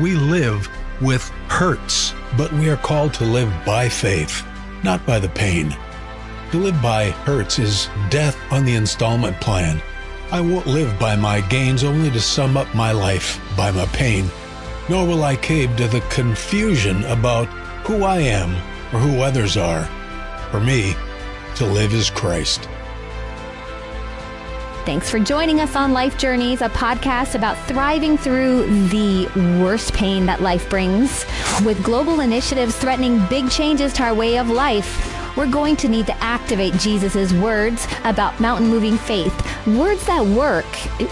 We live with hurts, but we are called to live by faith, not by the pain. To live by hurts is death on the installment plan. I won't live by my gains only to sum up my life by my pain, nor will I cave to the confusion about who I am or who others are. For me, to live is Christ. Thanks for joining us on Life Journeys, a podcast about thriving through the worst pain that life brings. With global initiatives threatening big changes to our way of life, we're going to need to activate Jesus' words about mountain-moving faith. Words That Work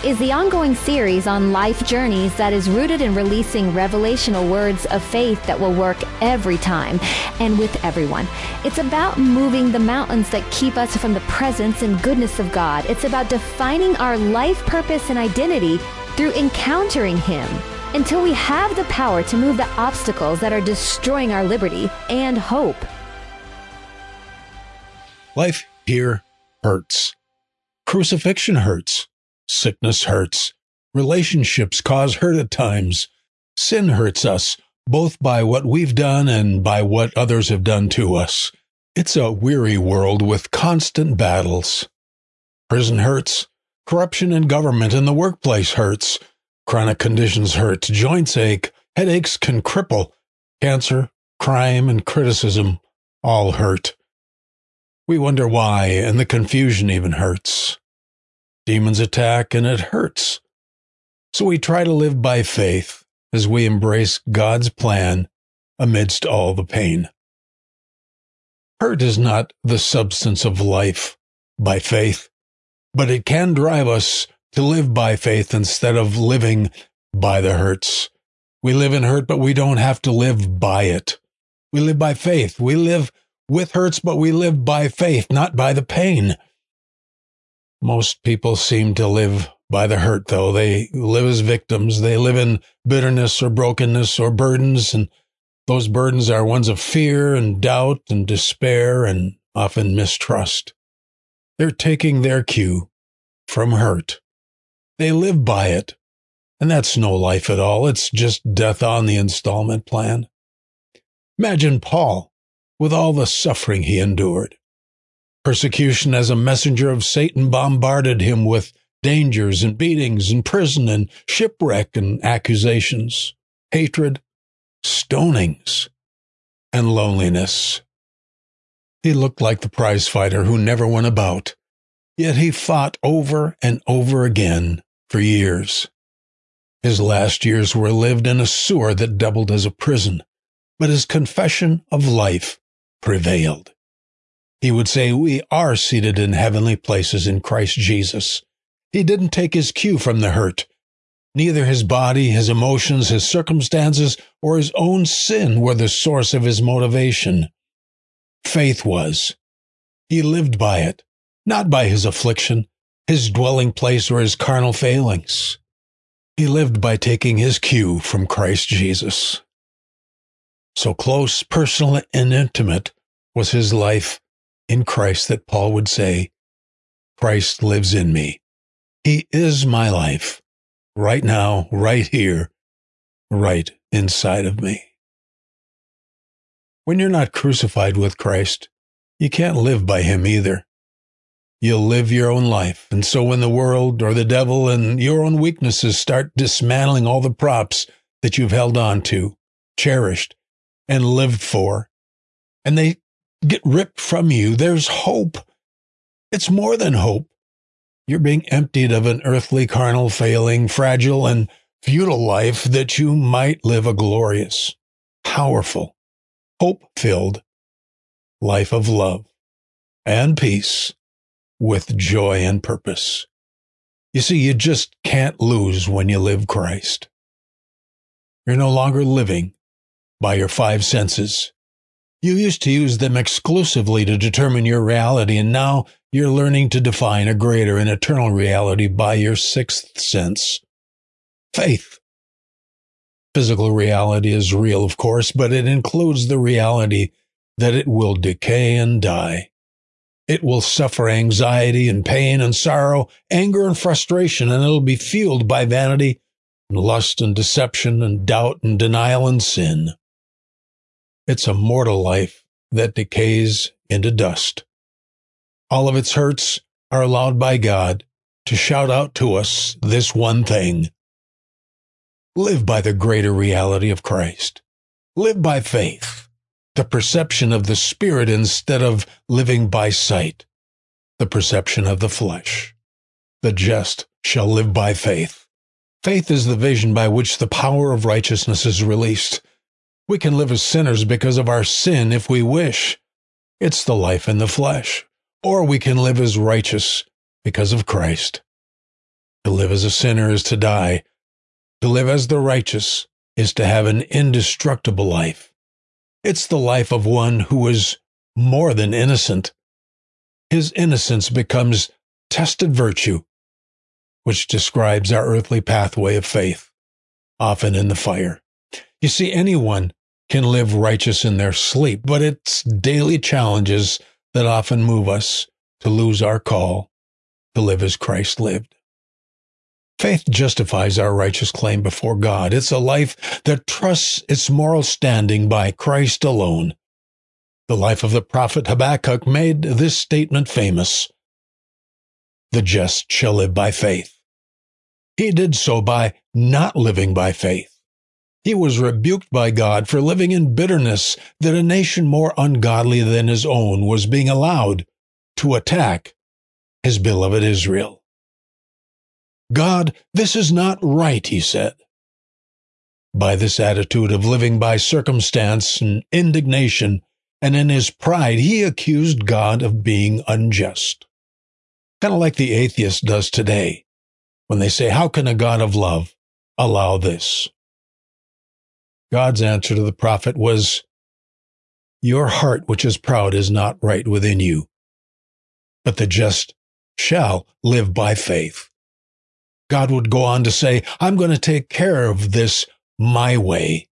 is the ongoing series on Life Journeys that is rooted in releasing revelational words of faith that will work every time and with everyone. It's about moving the mountains that keep us from the presence and goodness of God. It's about defining our life purpose and identity through encountering Him until we have the power to move the obstacles that are destroying our liberty and hope. Life here hurts. Crucifixion hurts. Sickness hurts. Relationships cause hurt at times. Sin hurts us, both by what we've done and by what others have done to us. It's a weary world with constant battles. Prison hurts. Corruption in government and the workplace hurts. Chronic conditions hurt. Joints ache. Headaches can cripple. Cancer, crime, and criticism all hurt. We wonder why, and the confusion even hurts. Demons attack, and it hurts. So we try to live by faith as we embrace God's plan amidst all the pain. Hurt is not the substance of life by faith, but it can drive us to live by faith instead of living by the hurts. We live in hurt, but we don't have to live by it. We live by faith. We live with hurts, but we live by faith, not by the pain. Most people seem to live by the hurt, though. They live as victims. They live in bitterness or brokenness or burdens, and those burdens are ones of fear and doubt and despair and often mistrust. They're taking their cue from hurt. They live by it, and that's no life at all. It's just death on the installment plan. Imagine Paul with all the suffering he endured. Persecution as a messenger of Satan bombarded him with dangers and beatings and prison and shipwreck and accusations, hatred, stonings, and loneliness. He looked like the prize fighter who never won a bout, yet he fought over and over again for years. His last years were lived in a sewer that doubled as a prison, but his confession of life prevailed. He would say, "We are seated in heavenly places in Christ Jesus." He didn't take his cue from the hurt. Neither his body, his emotions, his circumstances, or his own sin were the source of his motivation. Faith was. He lived by it, not by his affliction, his dwelling place, or his carnal failings. He lived by taking his cue from Christ Jesus. So close, personal, and intimate was his life in Christ that Paul would say, "Christ lives in me." He is my life, right now, right here, right inside of me. When you're not crucified with Christ, you can't live by Him either. You'll live your own life, and so when the world or the devil and your own weaknesses start dismantling all the props that you've held on to, cherished, and lived for, and they get ripped from you, there's hope. It's more than hope. You're being emptied of an earthly, carnal, failing, fragile, and futile life that you might live a glorious, powerful, hope-filled life of love and peace with joy and purpose. You see, you just can't lose when you live Christ. You're no longer living by your five senses. You used to use them exclusively to determine your reality, and now you're learning to define a greater and eternal reality by your sixth sense, faith. Physical reality is real, of course, but it includes the reality that it will decay and die. It will suffer anxiety and pain and sorrow, anger and frustration, and it'll be fueled by vanity and lust and deception and doubt and denial and sin. It's a mortal life that decays into dust. All of its hurts are allowed by God to shout out to us this one thing. Live by the greater reality of Christ. Live by faith, the perception of the Spirit instead of living by sight, the perception of the flesh. The just shall live by faith. Faith is the vision by which the power of righteousness is released. We can live as sinners because of our sin if we wish. It's the life in the flesh. Or we can live as righteous because of Christ. To live as a sinner is to die. To live as the righteous is to have an indestructible life. It's the life of one who is more than innocent. His innocence becomes tested virtue, which describes our earthly pathway of faith, often in the fire. You see, anyone can live righteous in their sleep, but it's daily challenges that often move us to lose our call to live as Christ lived. Faith justifies our righteous claim before God. It's a life that trusts its moral standing by Christ alone. The life of the prophet Habakkuk made this statement famous. The just shall live by faith. He did so by not living by faith. He was rebuked by God for living in bitterness that a nation more ungodly than his own was being allowed to attack his beloved Israel. God, this is not right, he said. By this attitude of living by circumstance and indignation, and in his pride, he accused God of being unjust. Kind of like the atheist does today, when they say, how can a God of love allow this? God's answer to the prophet was, your heart which is proud is not right within you, but the just shall live by faith. God would go on to say, I'm going to take care of this my way.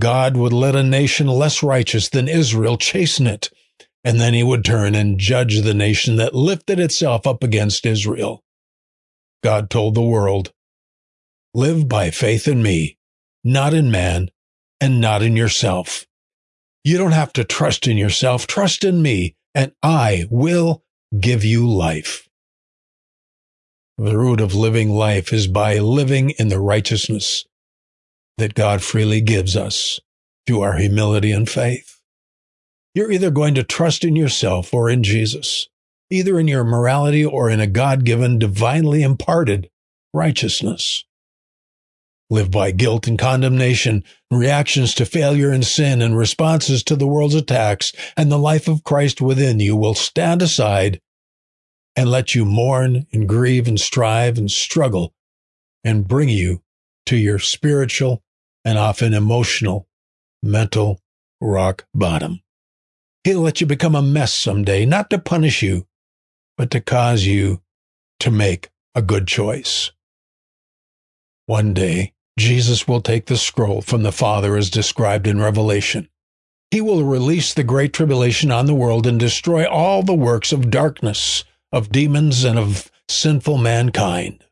God would let a nation less righteous than Israel chasten it, and then he would turn and judge the nation that lifted itself up against Israel. God told the world, live by faith in me, not in man, and not in yourself. You don't have to trust in yourself, trust in me, and I will give you life. The root of living life is by living in the righteousness that God freely gives us through our humility and faith. You're either going to trust in yourself or in Jesus, either in your morality or in a God-given, divinely imparted righteousness. Live by guilt and condemnation, reactions to failure and sin, and responses to the world's attacks, and the life of Christ within you will stand aside and let you mourn and grieve and strive and struggle and bring you to your spiritual and often emotional, mental rock bottom. He'll let you become a mess someday, not to punish you, but to cause you to make a good choice. One day, Jesus will take the scroll from the Father as described in Revelation. He will release the great tribulation on the world and destroy all the works of darkness, of demons, and of sinful mankind.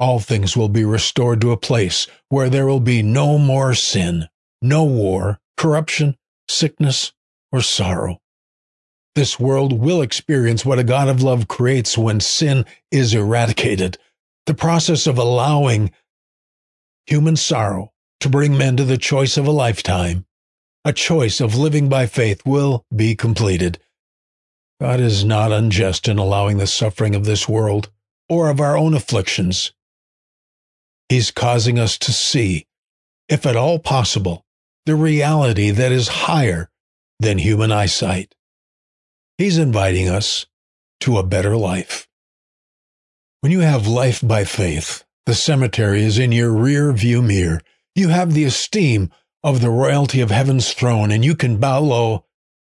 All things will be restored to a place where there will be no more sin, no war, corruption, sickness, or sorrow. This world will experience what a God of love creates when sin is eradicated, the process of allowing human sorrow to bring men to the choice of a lifetime. A choice of living by faith will be completed. God is not unjust in allowing the suffering of this world or of our own afflictions. He's causing us to see, if at all possible, the reality that is higher than human eyesight. He's inviting us to a better life. When you have life by faith, the cemetery is in your rear view mirror. You have the esteem of the royalty of heaven's throne, and you can bow low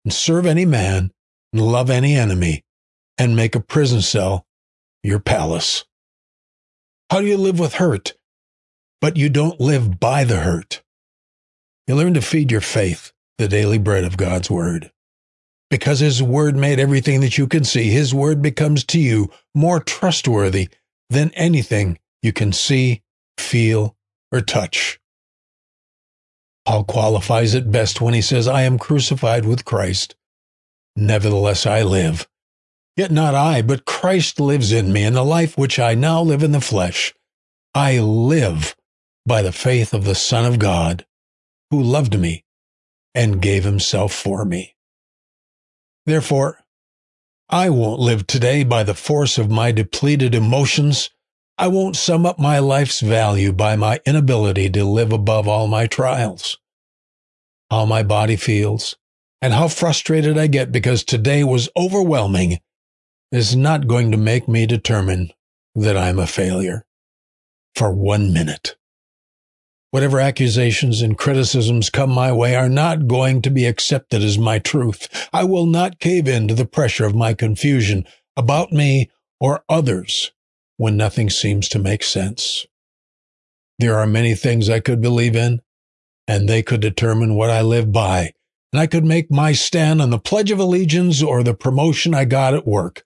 and serve any man, love any enemy, and make a prison cell your palace. How do you live with hurt? But you don't live by the hurt. You learn to feed your faith the daily bread of God's Word. Because His Word made everything that you can see, His Word becomes to you more trustworthy than anything you can see feel, or touch. Paul qualifies it best when he says, I am crucified with Christ. Nevertheless, I live. Yet not I, but Christ lives in me, and the life which I now live in the flesh, I live by the faith of the Son of God, who loved me and gave himself for me. Therefore, I won't live today by the force of my depleted emotions. I won't sum up my life's value by my inability to live above all my trials, how my body feels, and how frustrated I get because today was overwhelming is not going to make me determine that I'm a failure for 1 minute. Whatever accusations and criticisms come my way are not going to be accepted as my truth. I will not cave in to the pressure of my confusion about me or others when nothing seems to make sense. There are many things I could believe in, and they could determine what I live by, and I could make my stand on the Pledge of Allegiance or the promotion I got at work.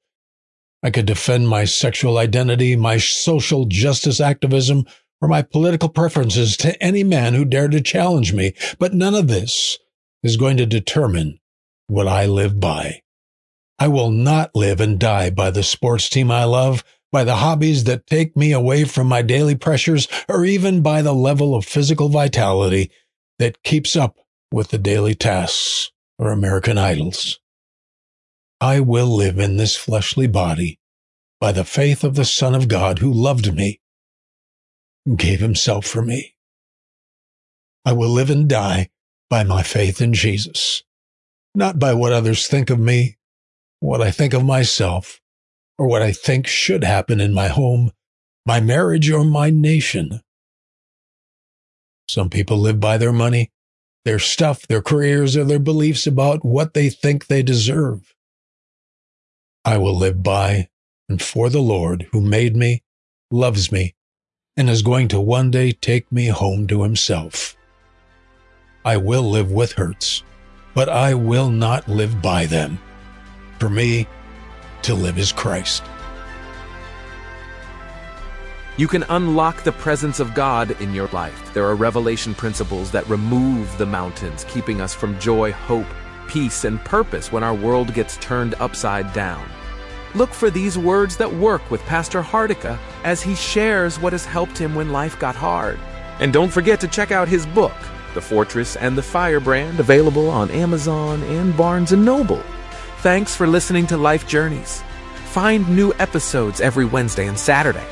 I could defend my sexual identity, my social justice activism, or my political preferences to any man who dared to challenge me, but none of this is going to determine what I live by. I will not live and die by the sports team I love, by the hobbies that take me away from my daily pressures, or even by the level of physical vitality that keeps up with the daily tasks or American Idols. I will live in this fleshly body by the faith of the Son of God who loved me and gave himself for me. I will live and die by my faith in Jesus, not by what others think of me, what I think of myself, or what I think should happen in my home, my marriage, or my nation. Some people live by their money, their stuff, their careers, or their beliefs about what they think they deserve. I will live by and for the Lord who made me, loves me, and is going to one day take me home to himself. I will live with hurts, but I will not live by them. For me, to live is Christ. You can unlock the presence of God in your life. There are revelation principles that remove the mountains, keeping us from joy, hope, peace, and purpose when our world gets turned upside down. Look for These Words That Work with Pastor Hardica as he shares what has helped him when life got hard. And don't forget to check out his book, The Fortress and the Firebrand, available on Amazon and Barnes & Noble. Thanks for listening to Life Journeys. Find new episodes every Wednesday and Saturday.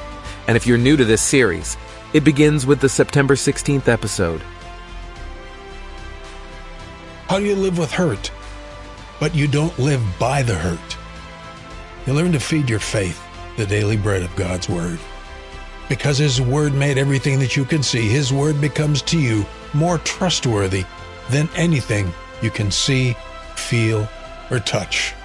And if you're new to this series, it begins with the September 16th episode. How do you live with hurt, but you don't live by the hurt? You learn to feed your faith the daily bread of God's Word. Because His Word made everything that you can see, His Word becomes to you more trustworthy than anything you can see, feel, or touch.